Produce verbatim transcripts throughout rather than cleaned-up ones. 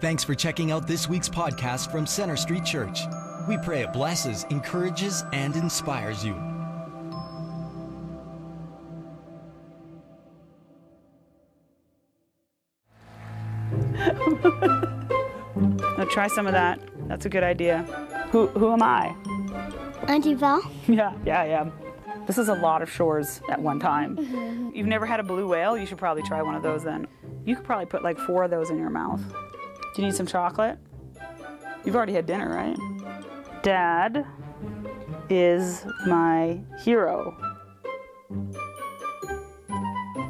Thanks for checking out this week's podcast from Center Street Church. We pray it blesses, encourages, and inspires you. Now try some of that. That's a good idea. Who who am I? Auntie Val? Yeah, yeah, yeah. This is a lot of shores at one time. Mm-hmm. You've never had a blue whale? You should probably try one of those then. You could probably put like four of those in your mouth. Do you need some chocolate? You've already had dinner, right? Dad is my hero.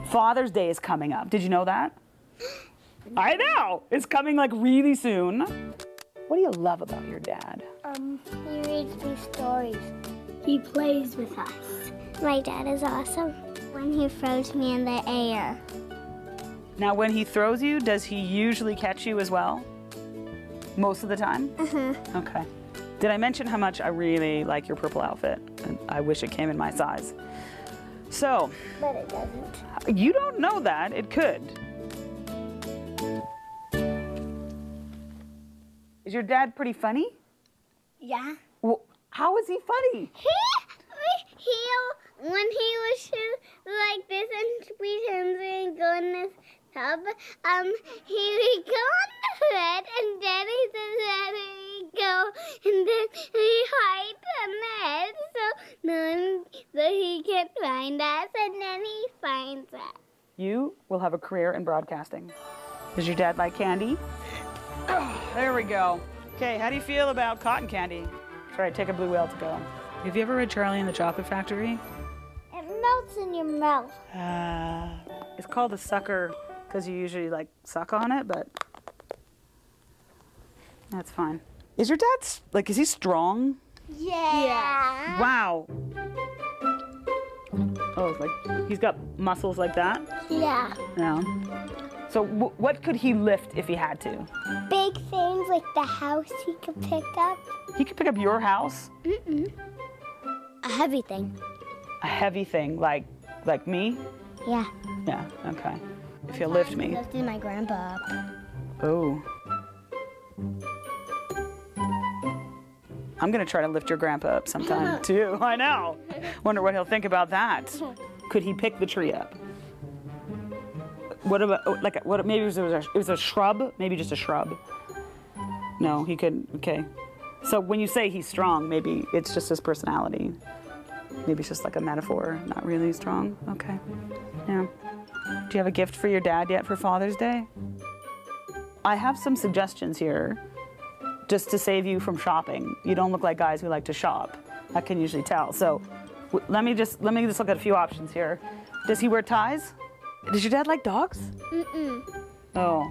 Father's Day is coming up. Did you know that? I know! It's coming like really soon. What do you love about your dad? Um, he reads me stories. He plays with us. My dad is awesome. When he throws me in the air. Now when he throws you, does he usually catch you as well? Most of the time? Mm-hmm. Okay. Did I mention how much I really like your purple outfit? And I wish it came in my size. So. But it doesn't. You don't know that. It could. Is your dad pretty funny? Yeah. Well, how is he funny? He, he, when he was like this and pretends and go in the tub, um, he would go on the bed and Daddy says that he'd go and then he hides on the head so none, so he can't find us, and then he finds us. You will have a career in broadcasting. Does your dad like candy? There we go. Okay, how do you feel about cotton candy? That's right, take a blue whale to go. Have you ever read Charlie and the Chocolate Factory? It melts in your mouth. Uh, it's called a sucker because you usually like suck on it, but that's fine. Is your dad, like, is he strong? Yeah. yeah. Wow. Oh, like he's got muscles like that? Yeah. Yeah. So w- what could he lift if he had to? Big things like the house he could pick up. He could pick up your house? Mm-mm. A heavy thing. A heavy thing, like like me? Yeah. Yeah, okay. If he'll lift me. He lifted my grandpa up. Oh. I'm gonna try to lift your grandpa up sometime too, I know. Wonder what he'll think about that. Could he pick the tree up? What about, like, what? Maybe it was, a, it was a shrub? Maybe just a shrub. No, he couldn't, okay. So when you say he's strong, maybe it's just his personality. Maybe it's just like a metaphor, not really strong, okay. Yeah. Do you have a gift for your dad yet for Father's Day? I have some suggestions here, just to save you from shopping. You don't look like guys who like to shop. I can usually tell. So w- let me just let me just look at a few options here. Does he wear ties? Does your dad like dogs? Mm-mm. Oh.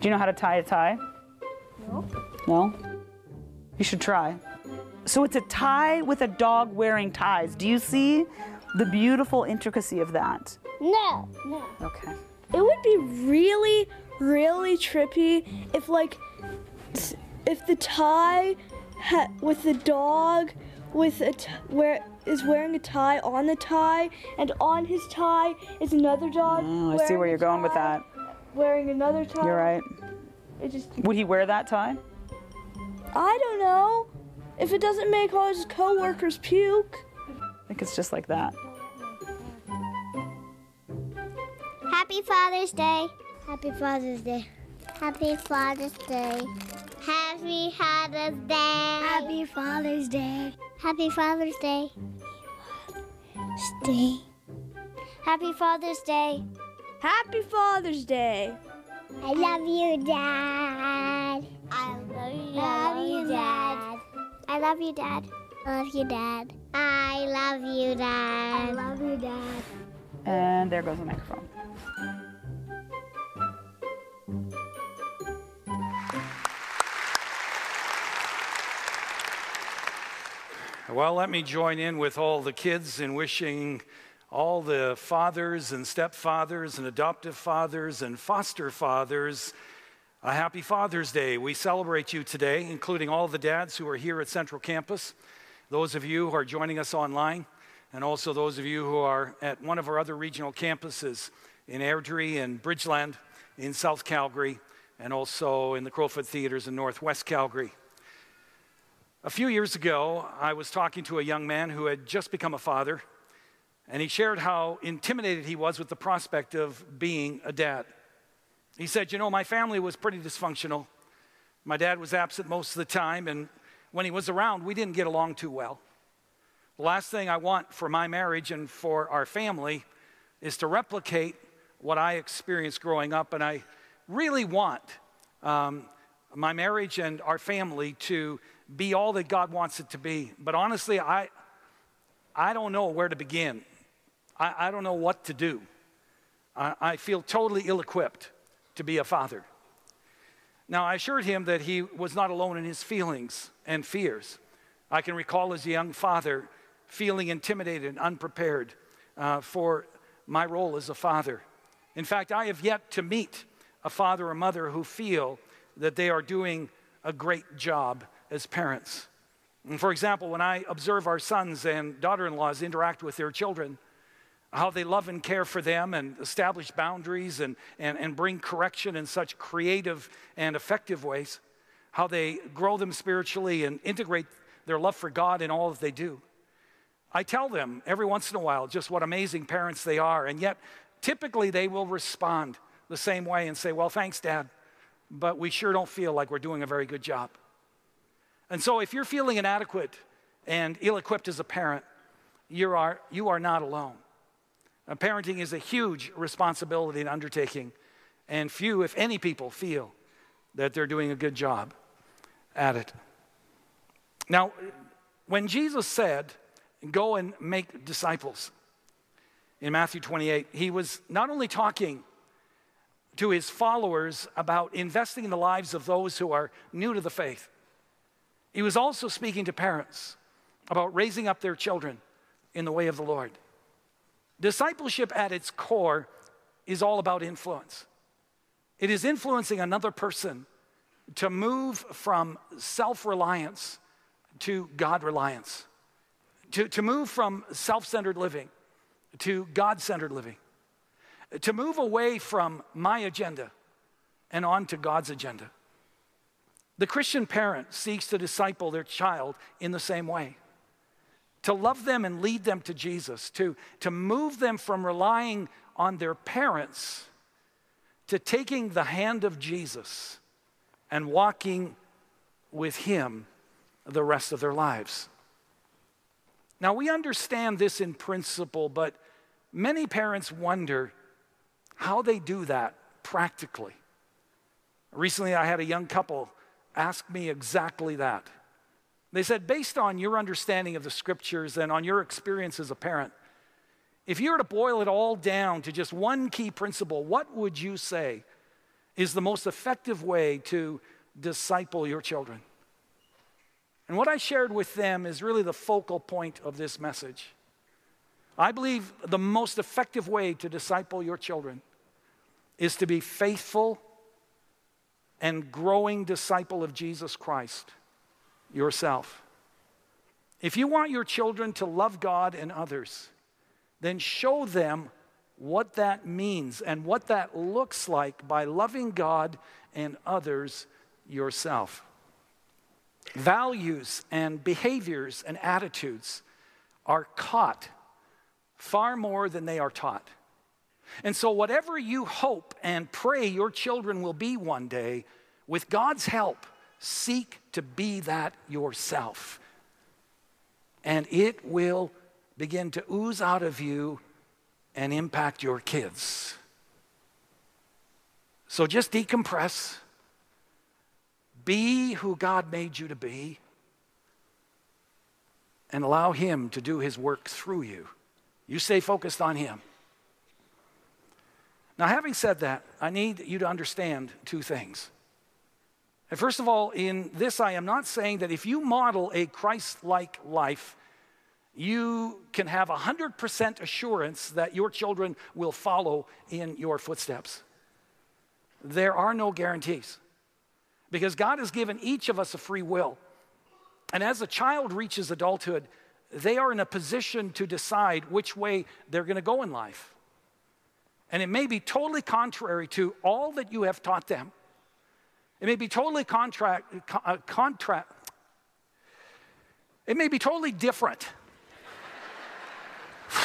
Do you know how to tie a tie? No. No? You should try. So it's a tie with a dog wearing ties. Do you see the beautiful intricacy of that? No. No. Okay. It would be really, really trippy if, like, if the tie ha- with the dog with a t- where is wearing a tie on the tie, and on his tie is another dog. Oh, I see where you're going tie, with that. Wearing another tie. You're right. It just. Would he wear that tie? I don't know. If it doesn't make all his coworkers puke. I think it's just like that. Happy Father's Day. Happy Father's Day. Happy Father's Day. Happy Father's Day. Happy Father's Day. Happy Father's Day. Stay. Happy Father's Day. Happy Father's Day. I love you, Dad. I love you, I love you Dad. I love you, Dad. I love you, Dad. I love you, Dad. I love you, Dad. And there goes the microphone. Well, let me join in with all the kids in wishing all the fathers and stepfathers and adoptive fathers and foster fathers a happy Father's Day. We celebrate you today, including all the dads who are here at Central Campus, those of you who are joining us online, and also those of you who are at one of our other regional campuses in Airdrie and Bridgeland in South Calgary, and also in the Crowfoot Theaters in Northwest Calgary. A few years ago, I was talking to a young man who had just become a father, and he shared how intimidated he was with the prospect of being a dad. He said, you know, my family was pretty dysfunctional. My dad was absent most of the time, and when he was around, we didn't get along too well. The last thing I want for my marriage and for our family is to replicate what I experienced growing up, and I really want um, my marriage and our family to be all that God wants it to be. But honestly, I, I don't know where to begin. I, I don't know what to do. I, I feel totally ill-equipped to be a father. Now, I assured him that he was not alone in his feelings and fears. I can recall as a young father feeling intimidated and unprepared uh, for my role as a father. In fact, I have yet to meet a father or mother who feel that they are doing a great job as parents. And for example, when I observe our sons and daughter-in-laws interact with their children, how they love and care for them and establish boundaries and, and, and bring correction in such creative and effective ways, how they grow them spiritually and integrate their love for God in all that they do. I tell them every once in a while just what amazing parents they are, and yet typically they will respond the same way and say, well, thanks, Dad, but we sure don't feel like we're doing a very good job. And so if you're feeling inadequate and ill-equipped as a parent, you are, you are not alone. Now, parenting is a huge responsibility and undertaking, and few, if any, people feel that they're doing a good job at it. Now, when Jesus said, go and make disciples, in Matthew twenty-eight, he was not only talking to his followers about investing in the lives of those who are new to the faith, he was also speaking to parents about raising up their children in the way of the Lord. Discipleship at its core is all about influence. It is influencing another person to move from self-reliance to God-reliance, to, to move from self-centered living to God-centered living, to move away from my agenda and onto God's agenda. The Christian parent seeks to disciple their child in the same way, to love them and lead them to Jesus, to, to move them from relying on their parents to taking the hand of Jesus and walking with him the rest of their lives. Now, we understand this in principle, but many parents wonder how they do that practically. Recently, I had a young couple ask me exactly that. They said, based on your understanding of the scriptures and on your experience as a parent, if you were to boil it all down to just one key principle, what would you say is the most effective way to disciple your children? And what I shared with them is really the focal point of this message. I believe the most effective way to disciple your children is to be faithful and growing disciple of Jesus Christ yourself. If you want your children to love God and others, then show them what that means and what that looks like by loving God and others yourself. Values and behaviors and attitudes are caught far more than they are taught. And so whatever you hope and pray your children will be one day, with God's help, seek to be that yourself. And it will begin to ooze out of you and impact your kids. So just decompress. Be who God made you to be, and allow him to do his work through you. You stay focused on him. Now, having said that, I need you to understand two things. And first of all, in this, I am not saying that if you model a Christ-like life, you can have one hundred percent assurance that your children will follow in your footsteps. There are no guarantees, because God has given each of us a free will. And as a child reaches adulthood, they are in a position to decide which way they're going to go in life. And it may be totally contrary to all that you have taught them It may be totally contract, con- contract. It may be totally different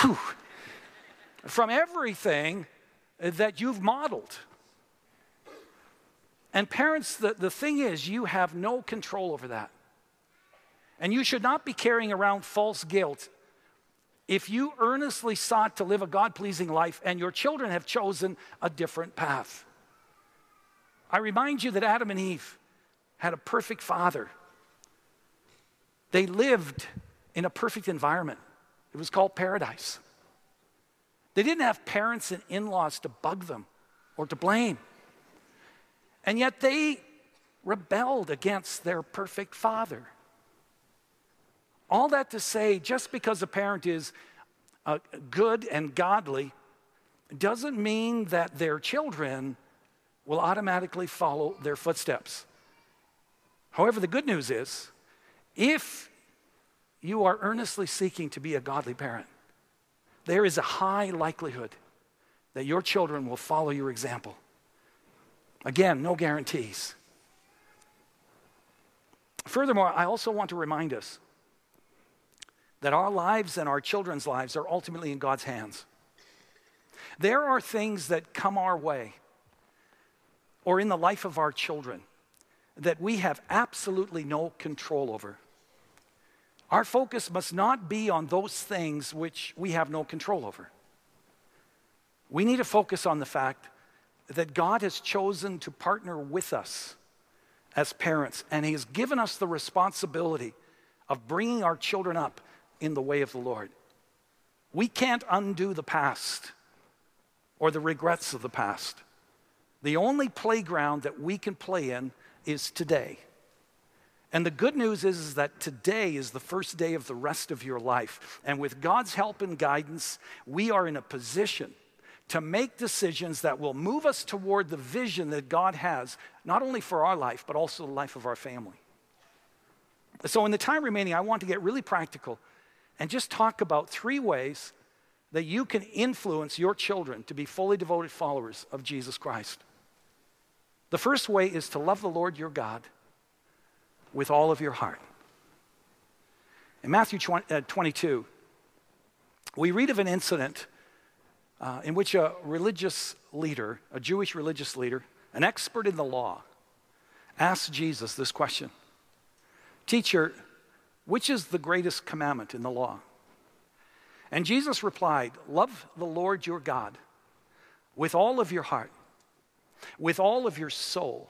whew, from everything that you've modeled. And parents, the, the thing is, you have no control over that. And you should not be carrying around false guilt if you earnestly sought to live a God-pleasing life and your children have chosen a different path. I remind you that Adam and Eve had a perfect father. They lived in a perfect environment. It was called paradise. They didn't have parents and in-laws to bug them or to blame. And yet they rebelled against their perfect father. All that to say, just because a parent is uh, good and godly doesn't mean that their children will automatically follow their footsteps. However, the good news is, if you are earnestly seeking to be a godly parent, there is a high likelihood that your children will follow your example. Again, no guarantees. Furthermore, I also want to remind us that our lives and our children's lives are ultimately in God's hands. There are things that come our way or in the life of our children that we have absolutely no control over. Our focus must not be on those things which we have no control over. We need to focus on the fact that God has chosen to partner with us as parents, and He has given us the responsibility of bringing our children up in the way of the Lord. We can't undo the past or the regrets of the past. The only playground that we can play in is today. And the good news is, is that today is the first day of the rest of your life. And with God's help and guidance, we are in a position to make decisions that will move us toward the vision that God has, not only for our life, but also the life of our family. So in the time remaining, I want to get really practical and just talk about three ways that you can influence your children to be fully devoted followers of Jesus Christ. The first way is to love the Lord your God with all of your heart. In Matthew twenty-two, we read of an incident uh, in which a religious leader, a Jewish religious leader, an expert in the law, asked Jesus this question. Teacher, which is the greatest commandment in the law? And Jesus replied, love the Lord your God with all of your heart, with all of your soul,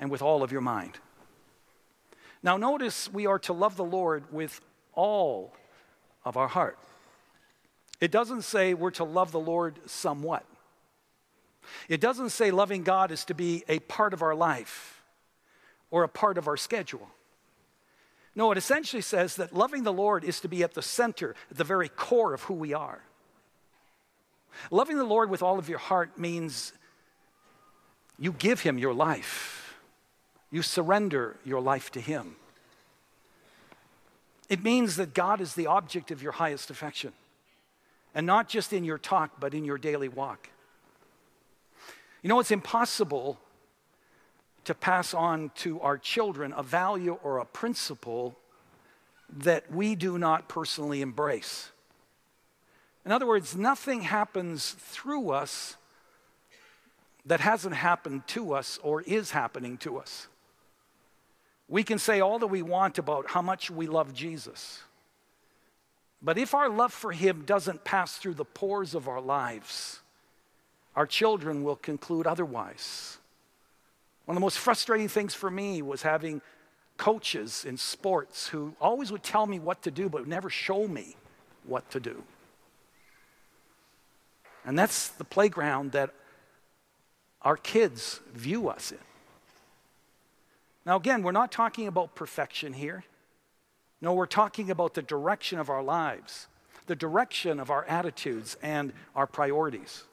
and with all of your mind. Now notice we are to love the Lord with all of our heart. It doesn't say we're to love the Lord somewhat. It doesn't say loving God is to be a part of our life or a part of our schedule. No, it essentially says that loving the Lord is to be at the center, at the very core of who we are. Loving the Lord with all of your heart means you give Him your life. You surrender your life to Him. It means that God is the object of your highest affection, and not just in your talk, but in your daily walk. You know, it's impossible to pass on to our children a value or a principle that we do not personally embrace. In other words, nothing happens through us that hasn't happened to us or is happening to us. We can say all that we want about how much we love Jesus, but if our love for Him doesn't pass through the pores of our lives, our children will conclude otherwise. One of the most frustrating things for me was having coaches in sports who always would tell me what to do, but would never show me what to do. And that's the playground that our kids view us in. Now again, we're not talking about perfection here. No, we're talking about the direction of our lives, the direction of our attitudes and our priorities.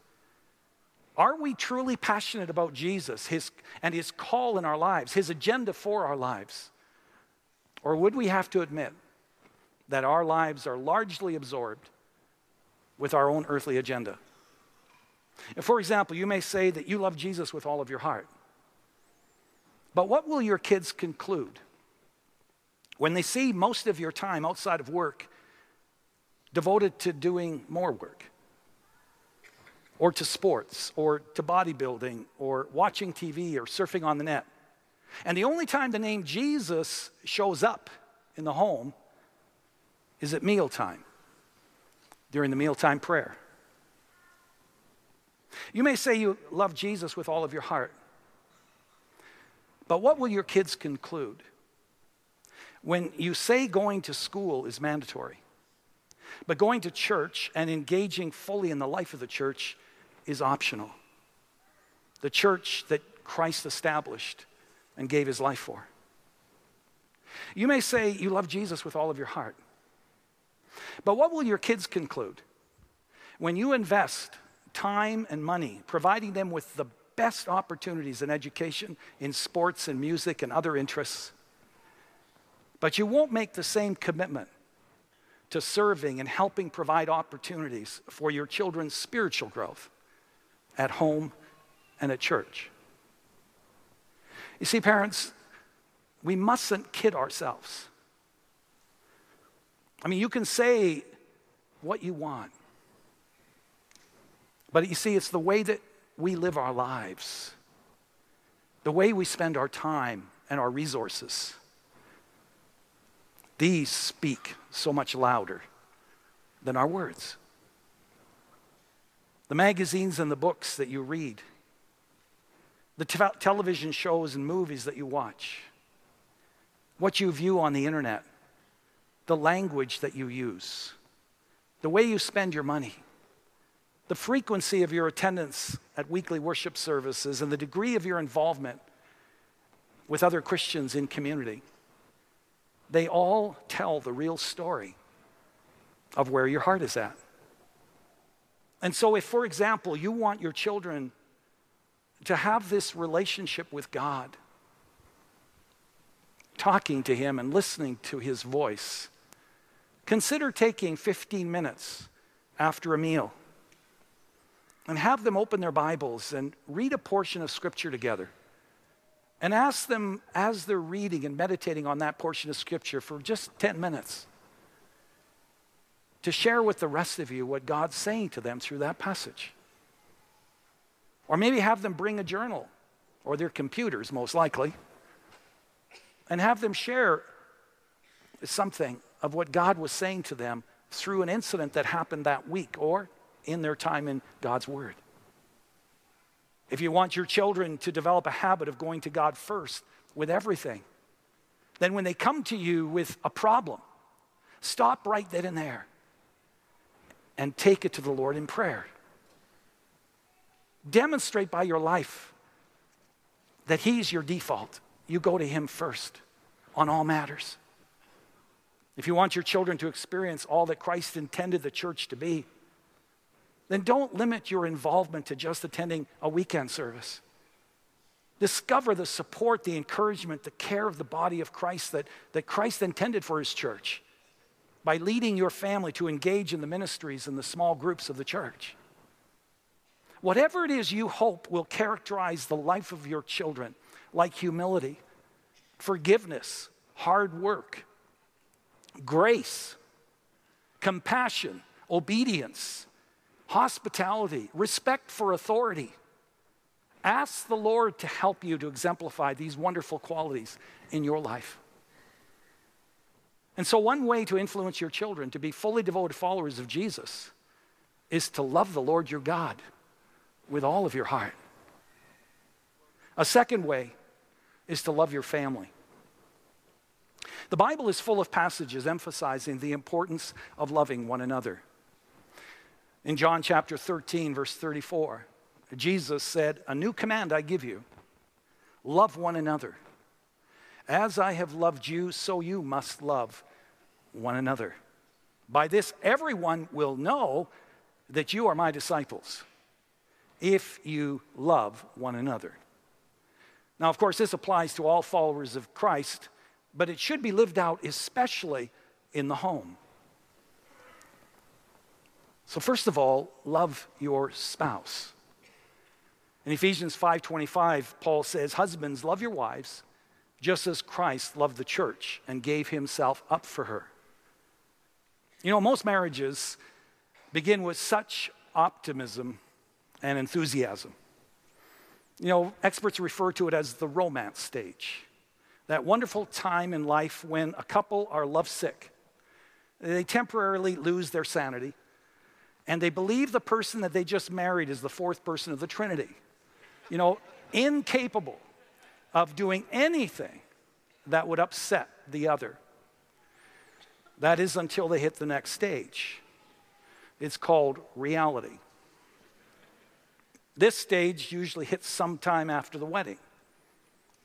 Are we truly passionate about Jesus his, and His call in our lives, His agenda for our lives? Or would we have to admit that our lives are largely absorbed with our own earthly agenda? And for example, you may say that you love Jesus with all of your heart, But what will your kids conclude when they see most of your time outside of work devoted to doing more work, or to sports, or to bodybuilding, or watching T V, or surfing on the net? And the only time the name Jesus shows up in the home is at mealtime, during the mealtime prayer. You may say you love Jesus with all of your heart, but what will your kids conclude when you say going to school is mandatory, but going to church and engaging fully in the life of the church is optional? The church that Christ established and gave his life for. You may say you love Jesus with all of your heart, but what will your kids conclude when you invest time and money, providing them with the best opportunities in education, in sports and music and other interests, but you won't make the same commitment to serving and helping provide opportunities for your children's spiritual growth at home and at church? You see, parents, we mustn't kid ourselves. I mean, you can say what you want, but you see, it's the way that we live our lives, the way we spend our time and our resources. These speak so much louder than our words. The magazines and the books that you read, the te- television shows and movies that you watch, what you view on the internet, the language that you use, the way you spend your money, the frequency of your attendance at weekly worship services, and the degree of your involvement with other Christians in community, they all tell the real story of where your heart is at. And so if, for example, you want your children to have this relationship with God, talking to him and listening to his voice, consider taking fifteen minutes after a meal and have them open their Bibles and read a portion of Scripture together, and ask them as they're reading and meditating on that portion of Scripture for just ten minutes to share with the rest of you what God's saying to them through that passage. Or maybe have them bring a journal, or their computers most likely, and have them share something of what God was saying to them through an incident that happened that week or in their time in God's Word. If you want your children to develop a habit of going to God first with everything, then when they come to you with a problem, stop right then and there and take it to the Lord in prayer. Demonstrate by your life that he's your default. You go to him first on all matters. If you want your children to experience all that Christ intended the church to be, then don't limit your involvement to just attending a weekend service. Discover the support, the encouragement, the care of the body of Christ that, that Christ intended for his church by leading your family to engage in the ministries and the small groups of the church. Whatever it is you hope will characterize the life of your children, like humility, forgiveness, hard work, grace, compassion, obedience, hospitality, respect for authority, ask the Lord to help you to exemplify these wonderful qualities in your life. And so one way to influence your children to be fully devoted followers of Jesus is to love the Lord your God with all of your heart. A second way is to love your family. The Bible is full of passages emphasizing the importance of loving one another. In John chapter thirteen, verse thirty-four, Jesus said, "A new command I give you, love one another. As I have loved you, so you must love one another. By this, everyone will know that you are my disciples, if you love one another." Now, of course, this applies to all followers of Christ, but it should be lived out especially in the home. So first of all, love your spouse. In Ephesians five twenty-five, Paul says, "Husbands, love your wives, just as Christ loved the church and gave himself up for her." You know, most marriages begin with such optimism and enthusiasm. You know, experts refer to it as the romance stage, that wonderful time in life when a couple are lovesick. They temporarily lose their sanity, and they believe the person that they just married is the fourth person of the Trinity. You know, incapable of doing anything that would upset the other. That is until they hit the next stage. It's called reality. This stage usually hits sometime after the wedding.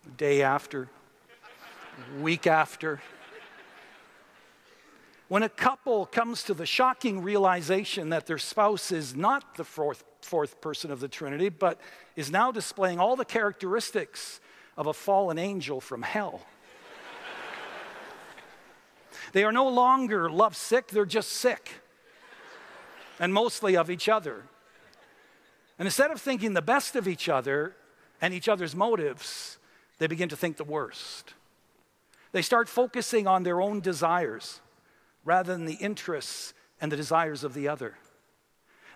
The day after, week after. When a couple comes to the shocking realization that their spouse is not the fourth, fourth person of the Trinity, but is now displaying all the characteristics of a fallen angel from hell. They are no longer lovesick, they're just sick. And mostly of each other. And instead of thinking the best of each other and each other's motives, they begin to think the worst. They start focusing on their own desires rather than the interests and the desires of the other.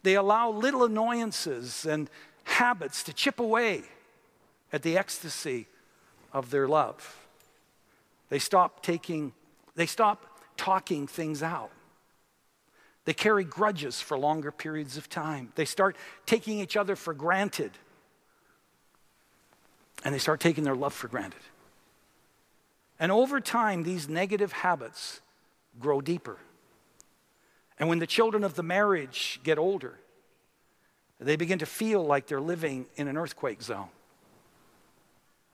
They allow little annoyances and habits to chip away at the ecstasy of their love. They stop taking, they stop talking things out. They carry grudges for longer periods of time. They start taking each other for granted. And they start taking their love for granted. And over time, these negative habits grow deeper. And when the children of the marriage get older, they begin to feel like they're living in an earthquake zone.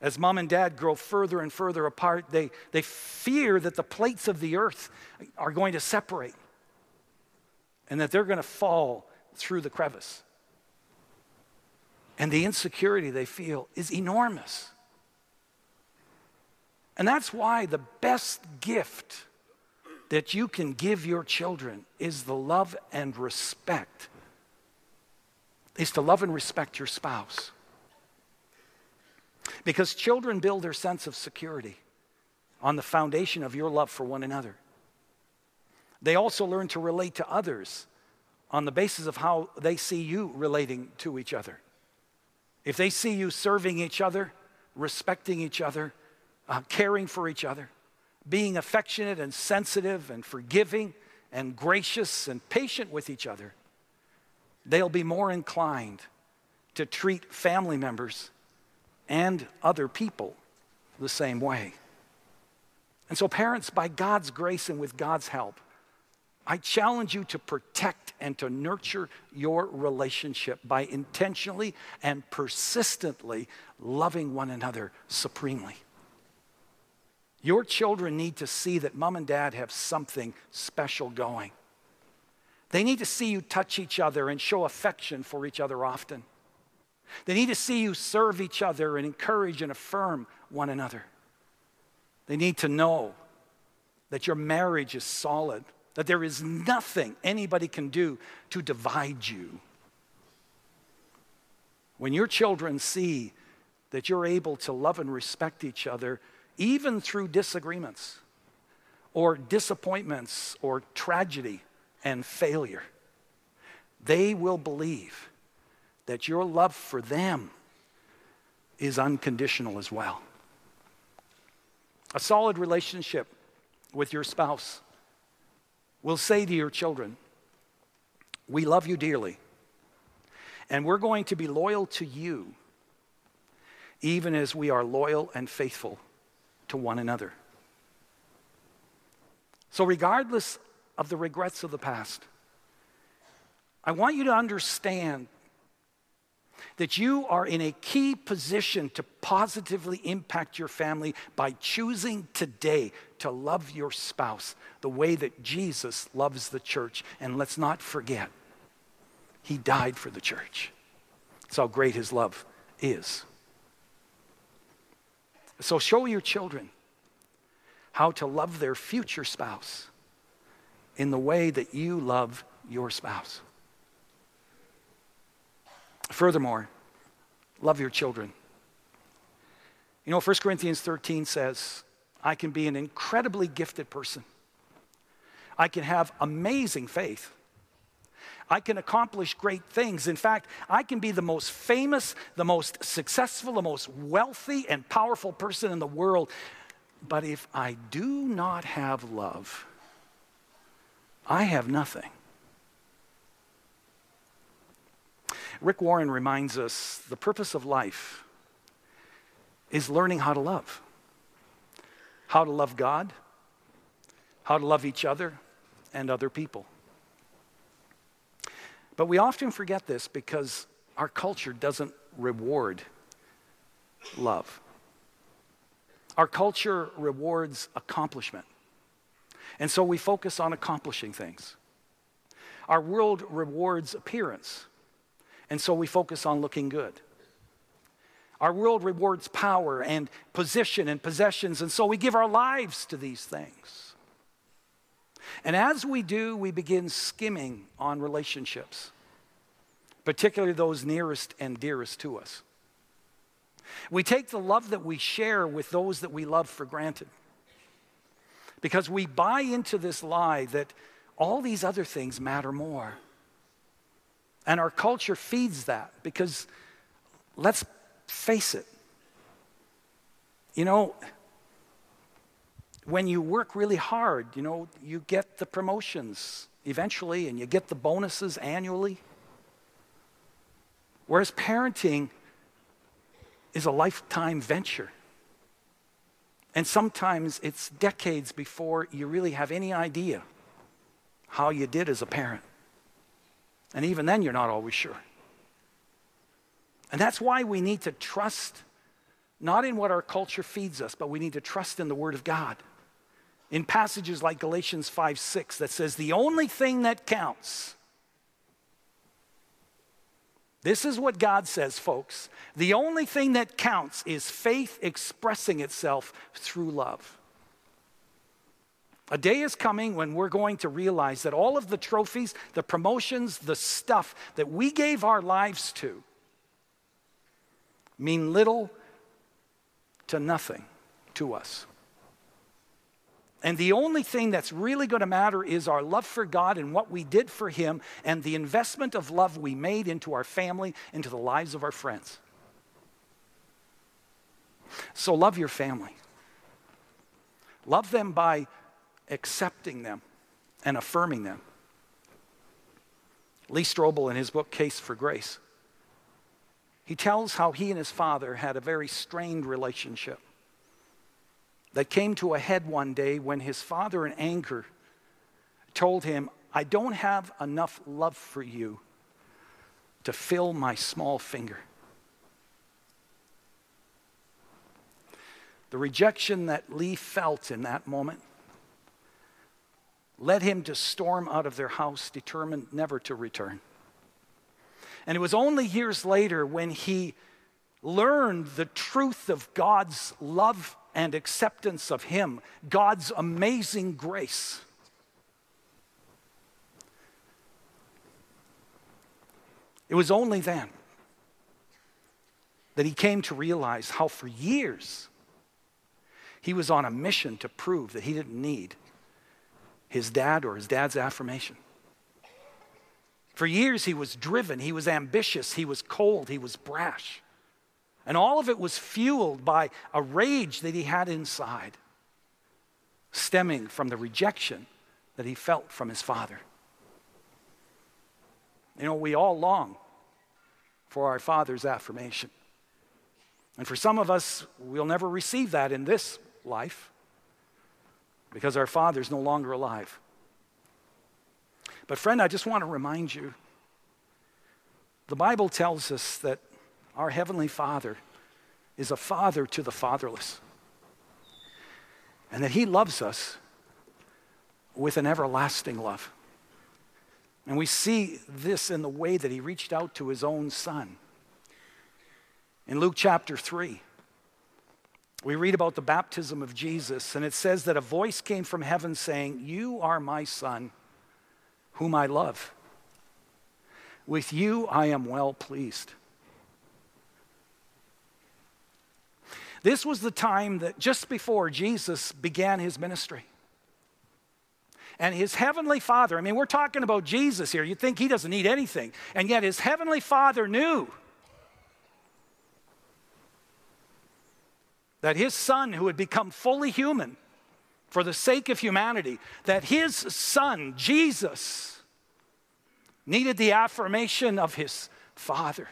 As mom and dad grow further and further apart, they, they fear that the plates of the earth are going to separate, and that they're going to fall through the crevice. And the insecurity they feel is enormous. And that's why the best gift that you can give your children is the love and respect, is to love and respect your spouse. Because children build their sense of security on the foundation of your love for one another. They also learn to relate to others on the basis of how they see you relating to each other. If they see you serving each other, respecting each other, uh, caring for each other, being affectionate and sensitive and forgiving and gracious and patient with each other, they'll be more inclined to treat family members and other people the same way. And so parents, by God's grace and with God's help, I challenge you to protect and to nurture your relationship by intentionally and persistently loving one another supremely. Your children need to see that mom and dad have something special going. They need to see you touch each other and show affection for each other often. They need to see you serve each other and encourage and affirm one another. They need to know that your marriage is solid, that there is nothing anybody can do to divide you. When your children see that you're able to love and respect each other, even through disagreements or disappointments or tragedy and failure, they will believe that your love for them is unconditional as well. A solid relationship with your spouse will say to your children, "We love you dearly, and we're going to be loyal to you even as we are loyal and faithful to one another." So regardless of the regrets of the past, I want you to understand that you are in a key position to positively impact your family by choosing today to love your spouse the way that Jesus loves the church. And let's not forget, he died for the church. That's how great his love is. So show your children how to love their future spouse in the way that you love your spouse. Furthermore, Love your children. You know, First Corinthians thirteen says, I can be an incredibly gifted person. I can have amazing faith. I can accomplish great things. In fact, I can be the most famous, the most successful, the most wealthy and powerful person in the world. But if I do not have love, I have nothing. Rick Warren reminds us the purpose of life is learning how to love. How to love God, how to love each other and other people. But we often forget this because our culture doesn't reward love. Our culture rewards accomplishment. And so we focus on accomplishing things. Our world rewards appearance. And so we focus on looking good. Our world rewards power and position and possessions, and so we give our lives to these things. And as we do, we begin skimming on relationships, particularly those nearest and dearest to us. We take the love that we share with those that we love for granted because we buy into this lie that all these other things matter more. And our culture feeds that because let's face it. You know, when you work really hard, you know, you get the promotions eventually and you get the bonuses annually. Whereas parenting is a lifetime venture. And sometimes it's decades before you really have any idea how you did as a parent. And even then, you're not always sure. And that's why we need to trust, not in what our culture feeds us, but we need to trust in the Word of God. In passages like Galatians five six that says, the only thing that counts, this is what God says, folks, the only thing that counts is faith expressing itself through love. A day is coming when we're going to realize that all of the trophies, the promotions, the stuff that we gave our lives to, mean little to nothing to us. And the only thing that's really going to matter is our love for God and what we did for Him and the investment of love we made into our family, into the lives of our friends. So love your family. Love them by accepting them and affirming them. Lee Strobel, in his book, Case for Grace, he tells how he and his father had a very strained relationship that came to a head one day when his father, in anger, told him, I don't have enough love for you to fill my small finger. The rejection that Lee felt in that moment led him to storm out of their house, determined never to return. And it was only years later when he learned the truth of God's love and acceptance of him, God's amazing grace. It was only then that he came to realize how for years he was on a mission to prove that he didn't need his dad or his dad's affirmation. For years, he was driven, he was ambitious, he was cold, he was brash. And all of it was fueled by a rage that he had inside, stemming from the rejection that he felt from his father. You know, we all long for our father's affirmation. And for some of us, we'll never receive that in this life because our father's no longer alive. But friend, I just want to remind you, the Bible tells us that our Heavenly Father is a father to the fatherless, and that He loves us with an everlasting love. And we see this in the way that He reached out to His own Son. In Luke chapter three, we read about the baptism of Jesus, and it says that a voice came from heaven saying, "You are my Son, whom I love. With you I am well pleased." This was the time that just before Jesus began his ministry. And his heavenly Father, I mean, we're talking about Jesus here. You'd think he doesn't need anything. And yet his heavenly Father knew that his Son, who had become fully human for the sake of humanity, that his Son, Jesus, needed the affirmation of his Father.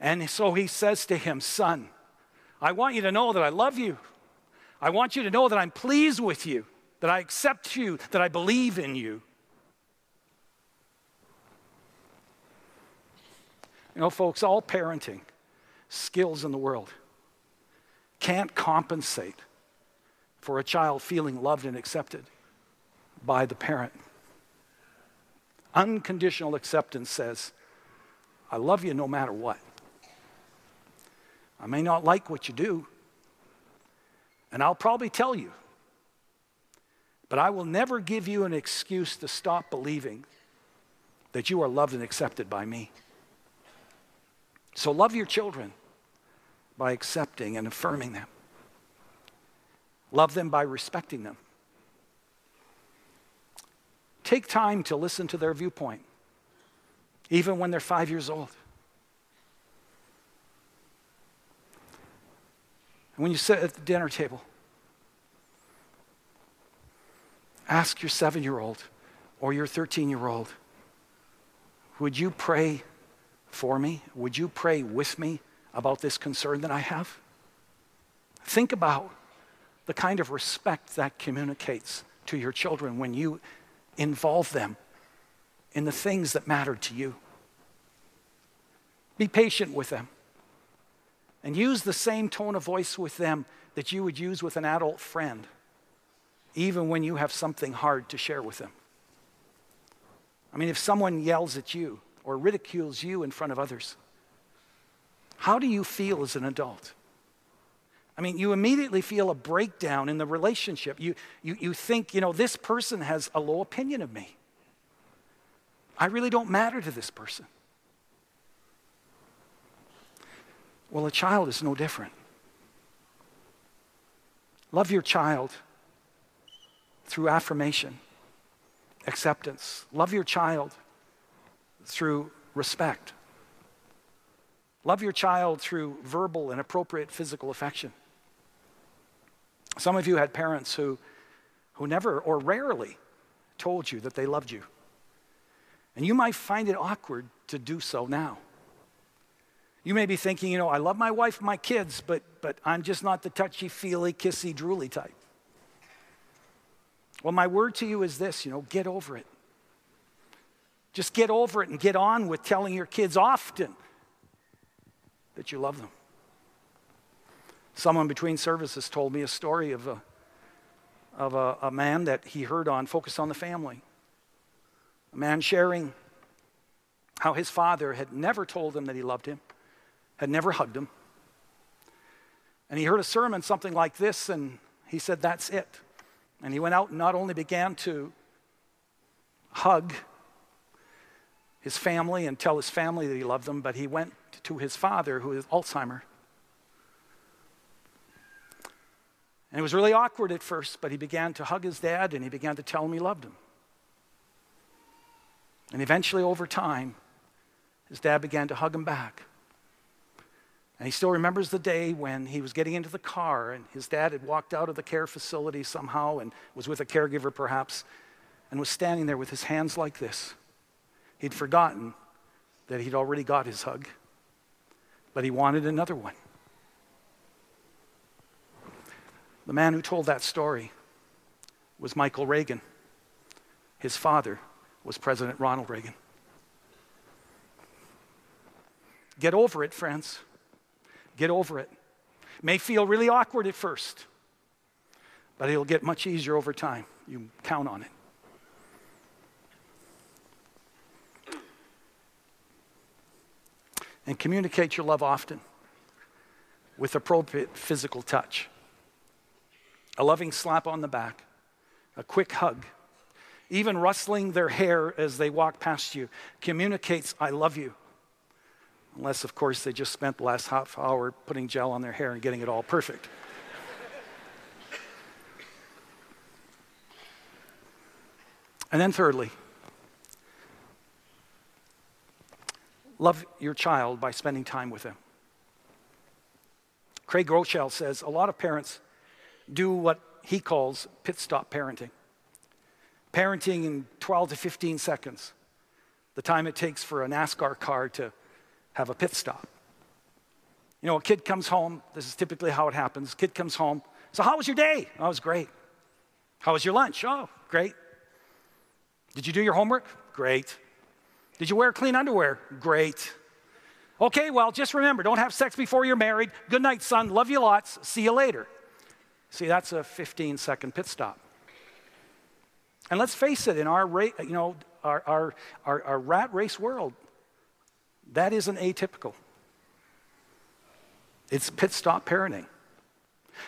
And so he says to him, "Son, I want you to know that I love you. I want you to know that I'm pleased with you, that I accept you, that I believe in you." You know, folks, all parenting skills in the world can't compensate for a child feeling loved and accepted by the parent. Unconditional acceptance says, I love you no matter what. I may not like what you do, and I'll probably tell you, but I will never give you an excuse to stop believing that you are loved and accepted by me. So love your children by accepting and affirming them. Love them by respecting them. Take time to listen to their viewpoint, even when they're five years old. And when you sit at the dinner table, ask your seven-year-old or your thirteen-year-old, would you pray for me? Would you pray with me about this concern that I have? Think about the kind of respect that communicates to your children when you involve them in the things that matter to you. Be patient with them and use the same tone of voice with them that you would use with an adult friend, even when you have something hard to share with them. I mean, if someone yells at you or ridicules you in front of others, how do you feel as an adult? I mean, you immediately feel a breakdown in the relationship. You, you, you think, you know, this person has a low opinion of me. I really don't matter to this person. Well, a child is no different. Love your child through affirmation, acceptance. Love your child through respect. Love your child through verbal and appropriate physical affection. Some of you had parents who, who never or rarely told you that they loved you. And you might find it awkward to do so now. You may be thinking, you know, I love my wife and my kids, but, but I'm just not the touchy-feely, kissy-drooly type. Well, my word to you is this, you know, get over it. Just get over it and get on with telling your kids often that you love them. Someone between services told me a story of a, of a, a man that he heard on Focus on the Family. A man sharing how his father had never told him that he loved him, had never hugged him. And he heard a sermon, something like this, and he said, that's it. And he went out and not only began to hug his family and tell his family that he loved them, but he went to his father, who is Alzheimer's. And it was really awkward at first, but he began to hug his dad and he began to tell him he loved him. And eventually, over time, his dad began to hug him back. And he still remembers the day when he was getting into the car and his dad had walked out of the care facility somehow and was with a caregiver perhaps and was standing there with his hands like this. He'd forgotten that he'd already got his hug, but he wanted another one. The man who told that story was Michael Reagan. His father was President Ronald Reagan. Get over it, friends. Get over it. It may feel really awkward at first, but it'll get much easier over time. You count on it. And communicate your love often with appropriate physical touch. A loving slap on the back, a quick hug, even rustling their hair as they walk past you communicates, I love you. Unless, of course, they just spent the last half hour putting gel on their hair and getting it all perfect. And then thirdly, love your child by spending time with them. Craig Groeschel says a lot of parents do what he calls pit stop parenting. Parenting in twelve to fifteen seconds, the time it takes for a NASCAR car to have a pit stop. You know, a kid comes home. This is typically how it happens. Kid comes home. So how was your day? Oh, it was great. How was your lunch? Oh, great. Did you do your homework? Great. Did you wear clean underwear? Great. Okay, well, just remember, don't have sex before you're married. Good night, son. Love you lots. See you later. See, that's a fifteen-second pit stop. And let's face it, in our ra- you know, our, our, our, our rat race world, that isn't atypical. It's pit stop parenting.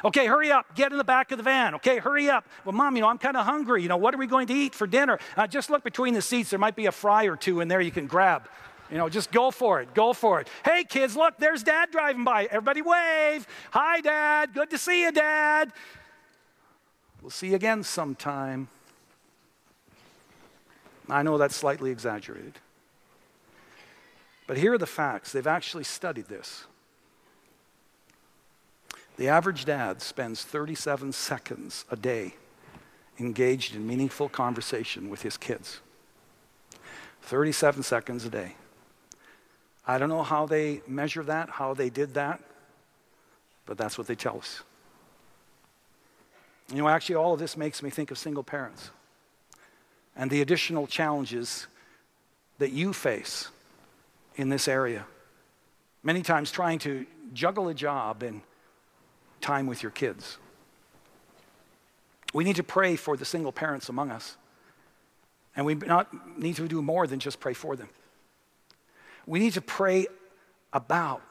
Okay, hurry up. Get in the back of the van. Okay, hurry up. Well, Mom, you know, I'm kind of hungry. You know, what are we going to eat for dinner? Uh, just look between the seats. There might be a fry or two in there you can grab. You know, just go for it. Go for it. Hey, kids, look, there's Dad driving by. Everybody wave. Hi, Dad. Good to see you, Dad. We'll see you again sometime. I know that's slightly exaggerated. But here are the facts. They've actually studied this. The average dad spends thirty-seven seconds a day engaged in meaningful conversation with his kids. thirty-seven seconds a day. I don't know how they measure that, how they did that, but that's what they tell us. You know, actually, all of this makes me think of single parents and the additional challenges that you face in this area. Many times trying to juggle a job and time with your kids. We need to pray for the single parents among us, and we not need to do more than just pray for them. We need to pray about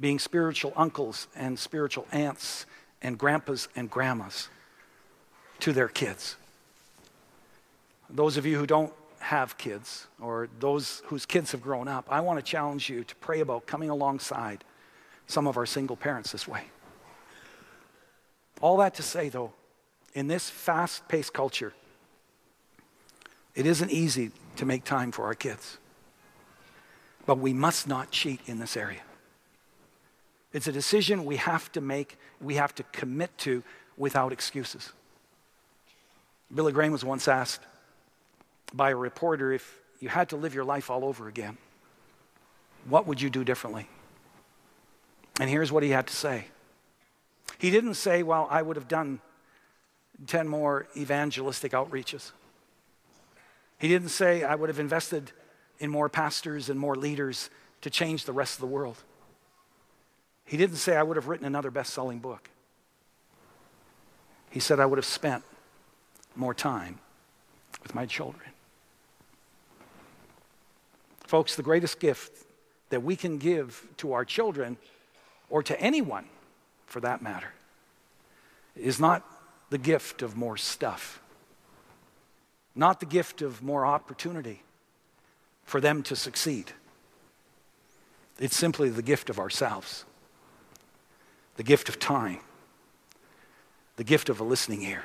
being spiritual uncles and spiritual aunts and grandpas and grandmas to their kids. Those of you who don't have kids, or those whose kids have grown up, I want to challenge you to pray about coming alongside some of our single parents this way. All that to say, though, in this fast-paced culture, it isn't easy to make time for our kids. But we must not cheat in this area. It's a decision we have to make, we have to commit to without excuses. Billy Graham was once asked by a reporter, if you had to live your life all over again, what would you do differently? And here's what he had to say. He didn't say, well, I would have done ten more evangelistic outreaches. He didn't say, I would have invested in more pastors and more leaders to change the rest of the world. He didn't say, I would have written another best-selling book. He said, I would have spent more time with my children. Folks, the greatest gift that we can give to our children, or to anyone for that matter, is not the gift of more stuff, not the gift of more opportunity for them to succeed. It's simply the gift of ourselves, the gift of time, the gift of a listening ear.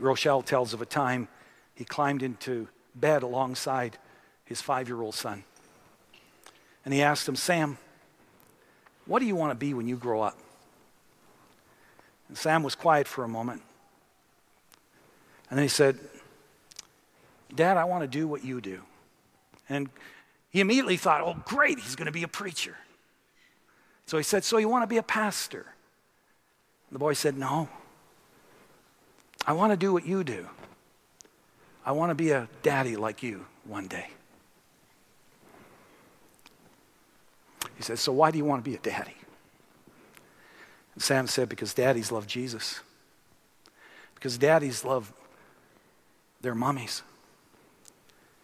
Groeschel tells of a time he climbed into bed alongside his five-year-old son. And he asked him, Sam, what do you want to be when you grow up? And Sam was quiet for a moment. And then he said, Dad, I want to do what you do. And he immediately thought, oh, great, he's going to be a preacher. So he said, so you want to be a pastor? And the boy said, no, I want to do what you do. I want to be a daddy like you one day. He said, so why do you want to be a daddy? And Sam said, because daddies love Jesus. Because daddies love their mommies.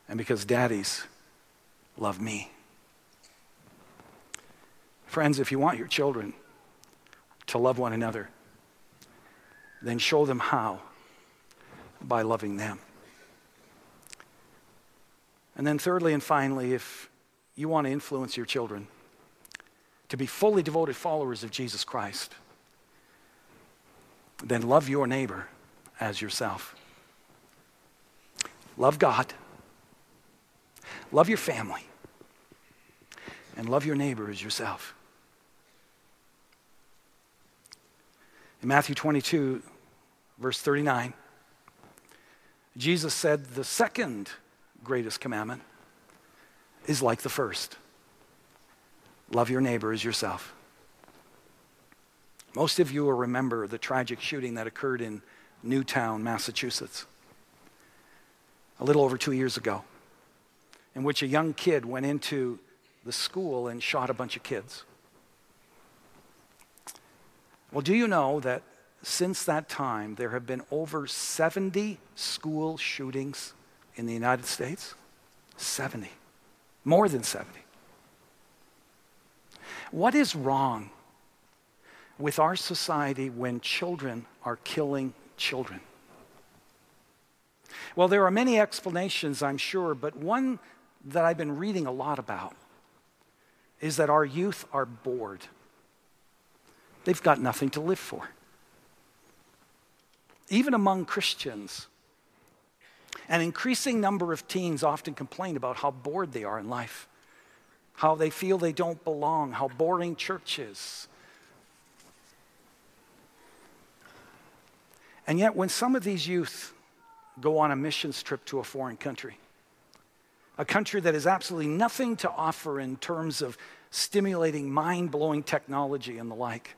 And because daddies love me. Friends, if you want your children to love one another, then show them how by loving them. And then thirdly and finally, if you want to influence your children to be fully devoted followers of Jesus Christ, then love your neighbor as yourself. Love God, love your family, and love your neighbor as yourself. In Matthew twenty-two, verse thirty-nine, Jesus said the second greatest commandment is like the first. Love your neighbor as yourself. Most of you will remember the tragic shooting that occurred in Newtown, Massachusetts, a little over two years ago, in which a young kid went into the school and shot a bunch of kids. Well, do you know that since that time, there have been over seventy school shootings in the United States? seventy, more than seventy. What is wrong with our society when children are killing children? Well, there are many explanations, I'm sure, but one that I've been reading a lot about is that our youth are bored. They've got nothing to live for. Even among Christians, an increasing number of teens often complain about how bored they are in life, how they feel they don't belong, how boring church is. And yet, when some of these youth go on a missions trip to a foreign country, a country that has absolutely nothing to offer in terms of stimulating, mind-blowing technology and the like,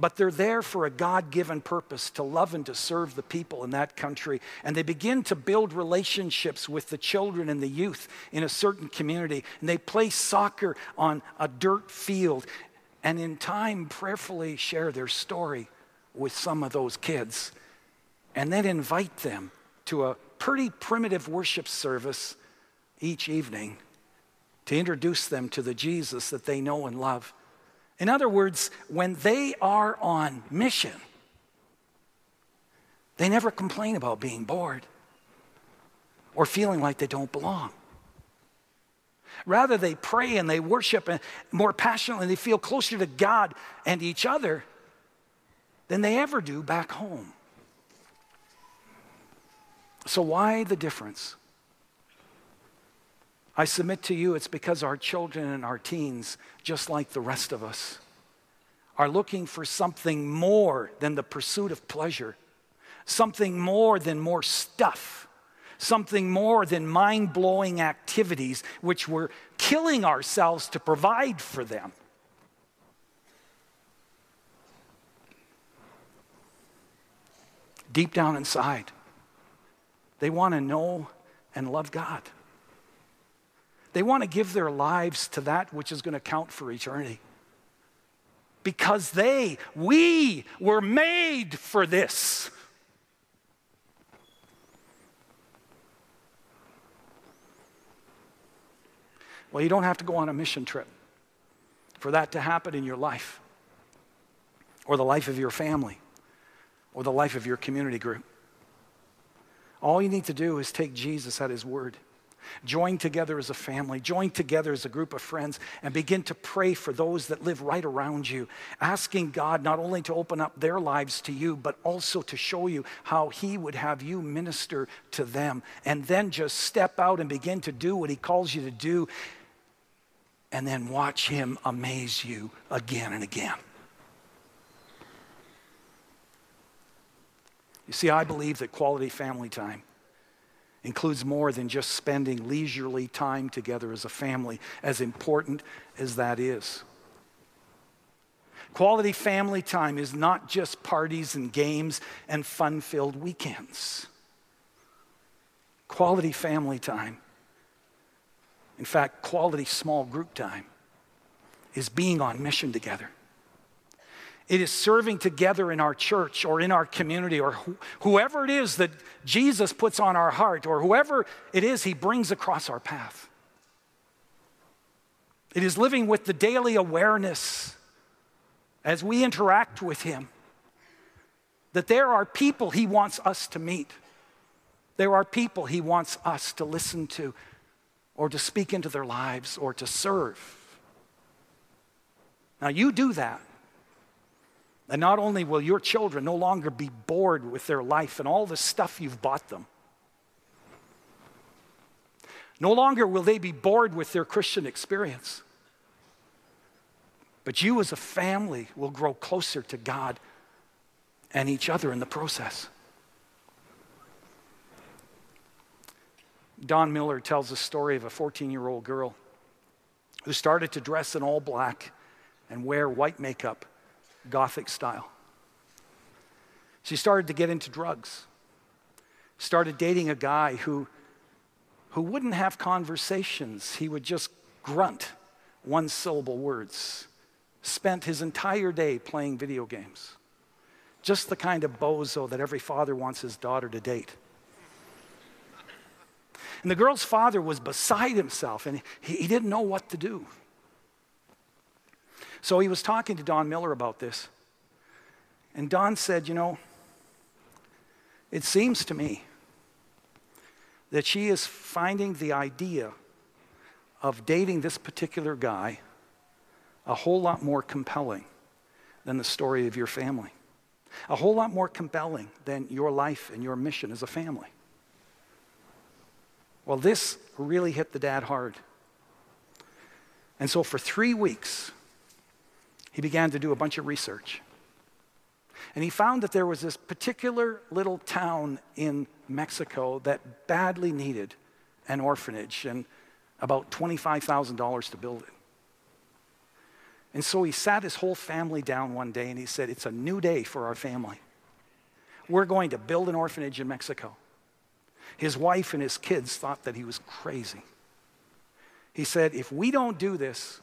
but they're there for a God-given purpose, to love and to serve the people in that country. And they begin to build relationships with the children and the youth in a certain community. And they play soccer on a dirt field and in time prayerfully share their story with some of those kids. And then invite them to a pretty primitive worship service each evening to introduce them to the Jesus that they know and love. In other words, when they are on mission, they never complain about being bored or feeling like they don't belong. Rather, they pray and they worship more passionately, and they feel closer to God and each other than they ever do back home. So why the difference? I submit to you, it's because our children and our teens, just like the rest of us, are looking for something more than the pursuit of pleasure, something more than more stuff, something more than mind-blowing activities, which we're killing ourselves to provide for them. Deep down inside, they want to know and love God. They want to give their lives to that which is going to count for eternity. Because they, we were made for this. Well, you don't have to go on a mission trip for that to happen in your life, or the life of your family, or the life of your community group. All you need to do is take Jesus at his word. Join together as a family, join together as a group of friends, and begin to pray for those that live right around you, asking God not only to open up their lives to you, but also to show you how he would have you minister to them. And then just step out and begin to do what he calls you to do, and then watch him amaze you again and again. You see, I believe that quality family time includes more than just spending leisurely time together as a family, as important as that is. Quality family time is not just parties and games and fun-filled weekends. Quality family time, in fact, quality small group time, is being on mission together. It is serving together in our church or in our community or wh- whoever it is that Jesus puts on our heart, or whoever it is he brings across our path. It is living with the daily awareness as we interact with him that there are people he wants us to meet There are people he wants us to listen to or to speak into their lives or to serve. Now you do that, and not only will your children no longer be bored with their life and all the stuff you've bought them, no longer will they be bored with their Christian experience, but you as a family will grow closer to God and each other in the process. Don Miller tells the story of a fourteen-year-old girl who started to dress in all black and wear white makeup, Gothic style. She started to get into drugs, started dating a guy who, who wouldn't have conversations. He would just grunt one-syllable words, spent his entire day playing video games. Just the kind of bozo that every father wants his daughter to date. And the girl's father was beside himself, and he, he didn't know what to do. So he was talking to Don Miller about this. And Don said, you know, it seems to me that she is finding the idea of dating this particular guy a whole lot more compelling than the story of your family. A whole lot more compelling than your life and your mission as a family. Well, this really hit the dad hard. And so for three weeks, he began to do a bunch of research. And he found that there was this particular little town in Mexico that badly needed an orphanage and about twenty-five thousand dollars to build it. And so he sat his whole family down one day and he said, it's a new day for our family. We're going to build an orphanage in Mexico. His wife and his kids thought that he was crazy. He said, if we don't do this,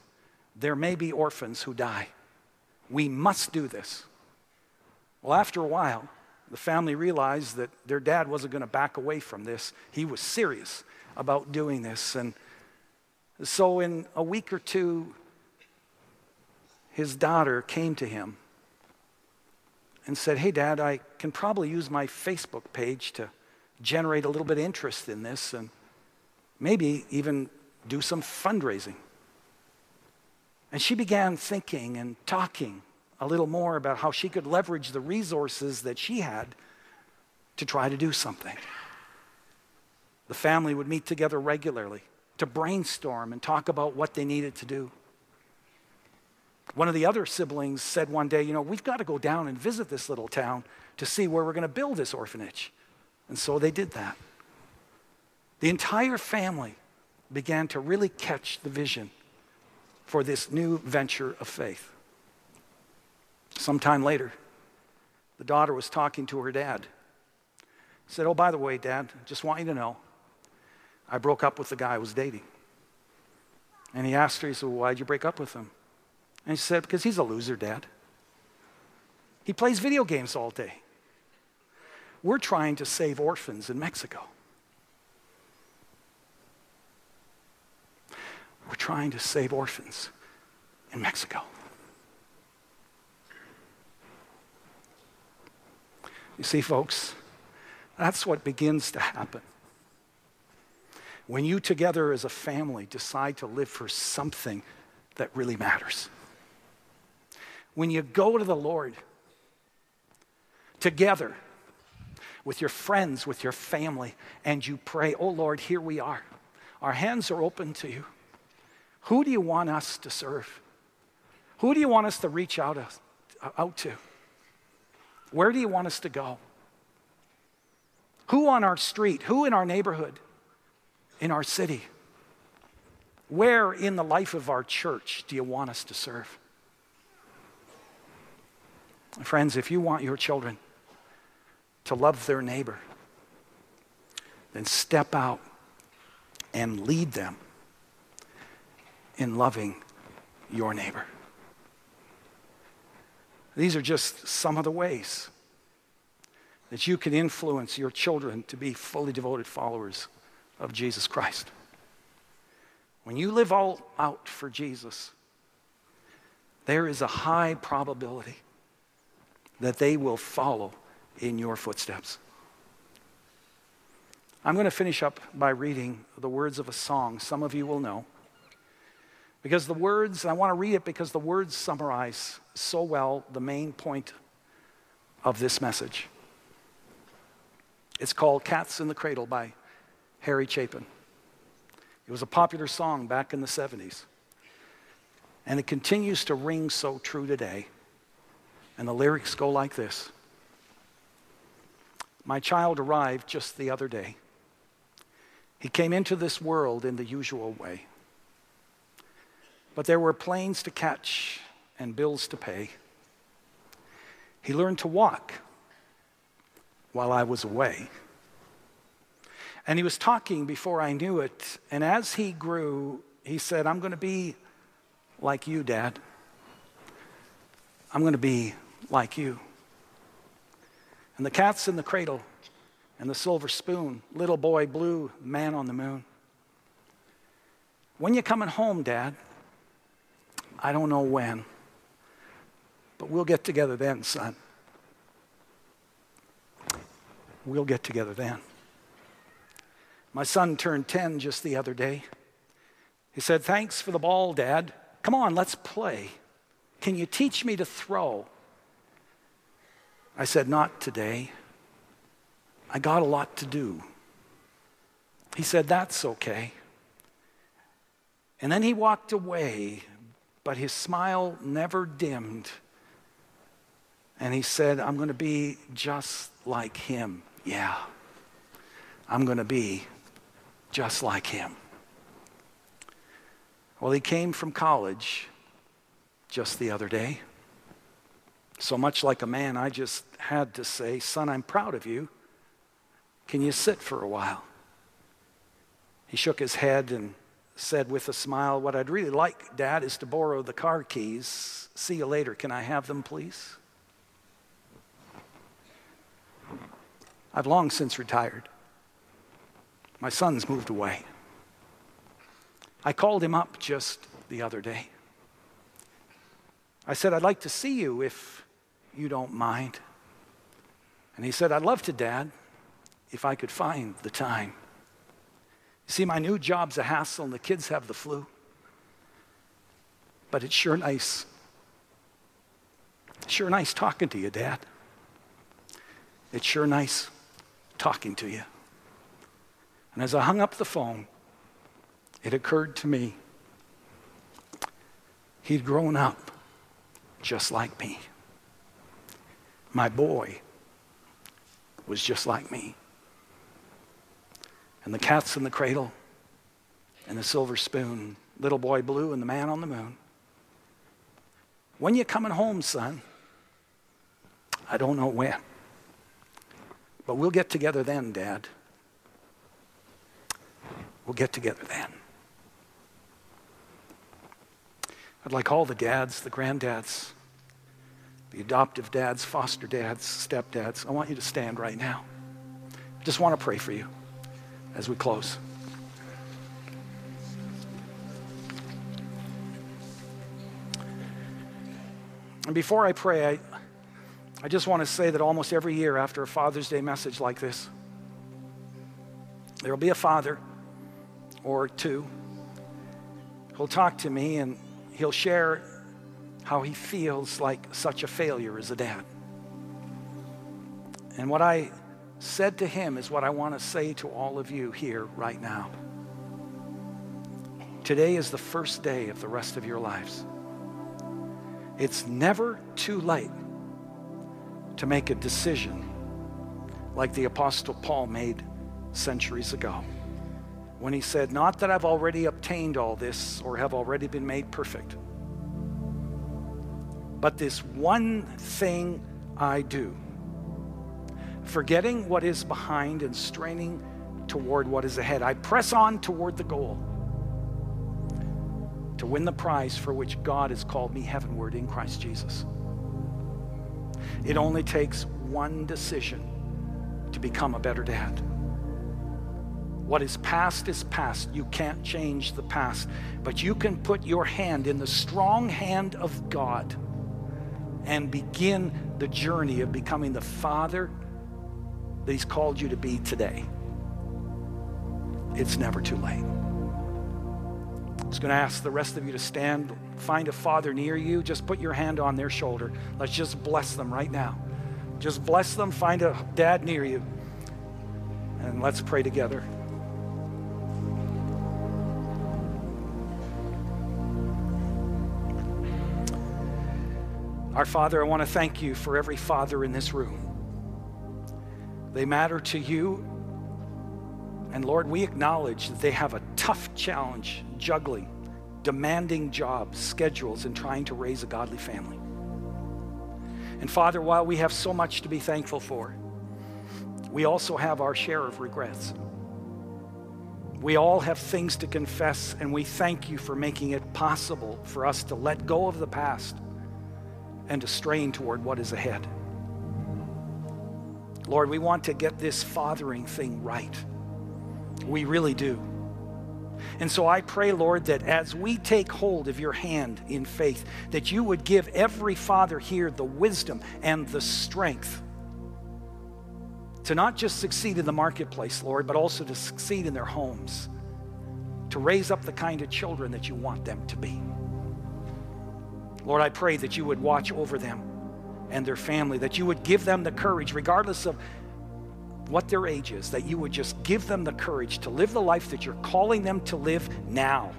there may be orphans who die. We must do this. Well, after a while, the family realized that their dad wasn't going to back away from this. He was serious about doing this. And so in a week or two, his daughter came to him and said, hey, Dad, I can probably use my Facebook page to generate a little bit of interest in this and maybe even do some fundraising. And she began thinking and talking a little more about how she could leverage the resources that she had to try to do something. The family would meet together regularly to brainstorm and talk about what they needed to do. One of the other siblings said one day, you know, we've got to go down and visit this little town to see where we're going to build this orphanage. And so they did that. The entire family began to really catch the vision for this new venture of faith. Sometime later, the daughter was talking to her dad. She said, oh, by the way, Dad, just want you to know, I broke up with the guy I was dating. And he asked her, he said, well, why'd you break up with him? And she said, because he's a loser, Dad. He plays video games all day. We're trying to save orphans in Mexico. We're trying to save orphans in Mexico. You see, folks, that's what begins to happen. When you together as a family decide to live for something that really matters. When you go to the Lord together with your friends, with your family, and you pray, oh Lord, here we are. Our hands are open to you. Who do you want us to serve? Who do you want us to reach out, us, out to? Where do you want us to go? Who on our street? Who in our neighborhood? In our city? Where in the life of our church do you want us to serve? Friends, if you want your children to love their neighbor, then step out and lead them in loving your neighbor. These are just some of the ways that you can influence your children to be fully devoted followers of Jesus Christ. When you live all out for Jesus, there is a high probability that they will follow in your footsteps. I'm going to finish up by reading the words of a song some of you will know. Because the words, and I want to read it because the words summarize so well the main point of this message. It's called Cats in the Cradle by Harry Chapin. It was a popular song back in the seventies. And it continues to ring so true today. And the lyrics go like this. My child arrived just the other day. He came into this world in the usual way. But there were planes to catch and bills to pay. He learned to walk while I was away. And he was talking before I knew it. And as he grew, he said, I'm going to be like you, Dad. I'm going to be like you. And the cats in the cradle, and the silver spoon, little boy blue, man on the moon. When you coming home, Dad? I don't know when, but we'll get together then, son. We'll get together then. My son turned ten just the other day. He said, thanks for the ball, Dad. Come on, let's play. Can you teach me to throw? I said, not today. I got a lot to do. He said, that's okay. And then he walked away, but his smile never dimmed. And he said, I'm going to be just like him. Yeah, I'm going to be just like him. Well, he came from college just the other day. So much like a man, I just had to say, son, I'm proud of you. Can you sit for a while? He shook his head and said with a smile, what I'd really like, Dad, is to borrow the car keys. See you later. Can I have them, please? I've long since retired. My son's moved away. I called him up just the other day. I said, I'd like to see you if you don't mind. And he said, I'd love to, Dad, if I could find the time. You see, my new job's a hassle and the kids have the flu. But it's sure nice. Sure nice talking to you, Dad. It's sure nice talking to you. And as I hung up the phone, it occurred to me he'd grown up just like me. My boy was just like me. And the cats in the cradle, and the silver spoon, little boy blue, and the man on the moon. When you coming home, son? I don't know when. But we'll get together then, Dad. We'll get together then. I'd like all the dads, the granddads, the adoptive dads, foster dads, stepdads, I want you to stand right now. I just want to pray for you as we close. And before I pray, I, I just want to say that almost every year after a Father's Day message like this, there'll be a father or two who'll talk to me and he'll share how he feels like such a failure as a dad. And what I said to him is what I want to say to all of you here right now. Today is the first day of the rest of your lives. It's never too late to make a decision like the Apostle Paul made centuries ago, when he said, not that I've already obtained all this or have already been made perfect, but this one thing I do, forgetting what is behind and straining toward what is ahead. I press on toward the goal to win the prize for which God has called me heavenward in Christ Jesus. It only takes one decision to become a better dad. What is past is past. You can't change the past, but you can put your hand in the strong hand of God and begin the journey of becoming the father that He's called you to be today. it's never too late. I'm just going to ask the rest of you to stand, find a father near you, just put your hand on their shoulder. Let's just bless them right now. Just bless them, find a dad near you, and let's pray together. Our Father, I want to thank you for every father in this room. They matter to you. And Lord, we acknowledge that they have a tough challenge juggling demanding jobs, schedules, and trying to raise a godly family. And Father, while we have so much to be thankful for, we also have our share of regrets. We all have things to confess, and we thank you for making it possible for us to let go of the past and to strain toward what is ahead. Lord, we want to get this fathering thing right. We really do. And so I pray, Lord, that as we take hold of your hand in faith, that you would give every father here the wisdom and the strength to not just succeed in the marketplace, Lord, but also to succeed in their homes, to raise up the kind of children that you want them to be. Lord, I pray that you would watch over them and their family, that you would give them the courage, regardless of what their age is, that you would just give them the courage to live the life that you're calling them to live now,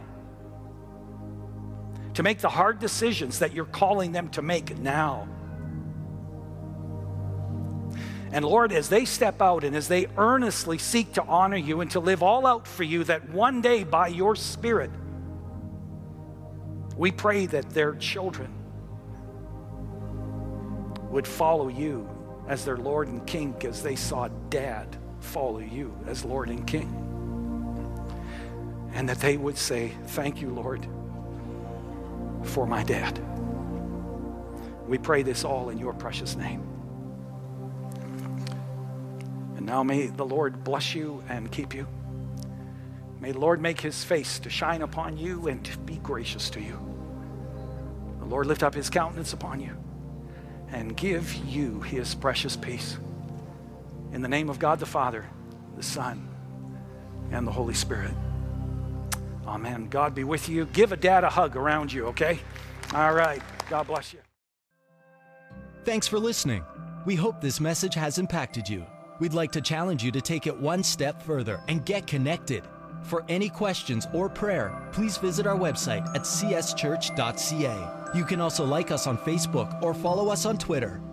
to make the hard decisions that you're calling them to make now. And Lord, as they step out and as they earnestly seek to honor you and to live all out for you, that one day by your Spirit, we pray that their children would follow you as their Lord and King, as they saw Dad follow you as Lord and King. And that they would say, thank you, Lord, for my dad. We pray this all in your precious name. And now may the Lord bless you and keep you. May the Lord make his face to shine upon you and be gracious to you. The Lord lift up his countenance upon you and give you his precious peace. In the name of God the Father, the Son, and the Holy Spirit. Amen. God be with you. Give a dad a hug around you, okay? All right. God bless you. Thanks for listening. We hope this message has impacted you. We'd like to challenge you to take it one step further and get connected. For any questions or prayer, please visit our website at c s church dot c a. You can also like us on Facebook or follow us on Twitter.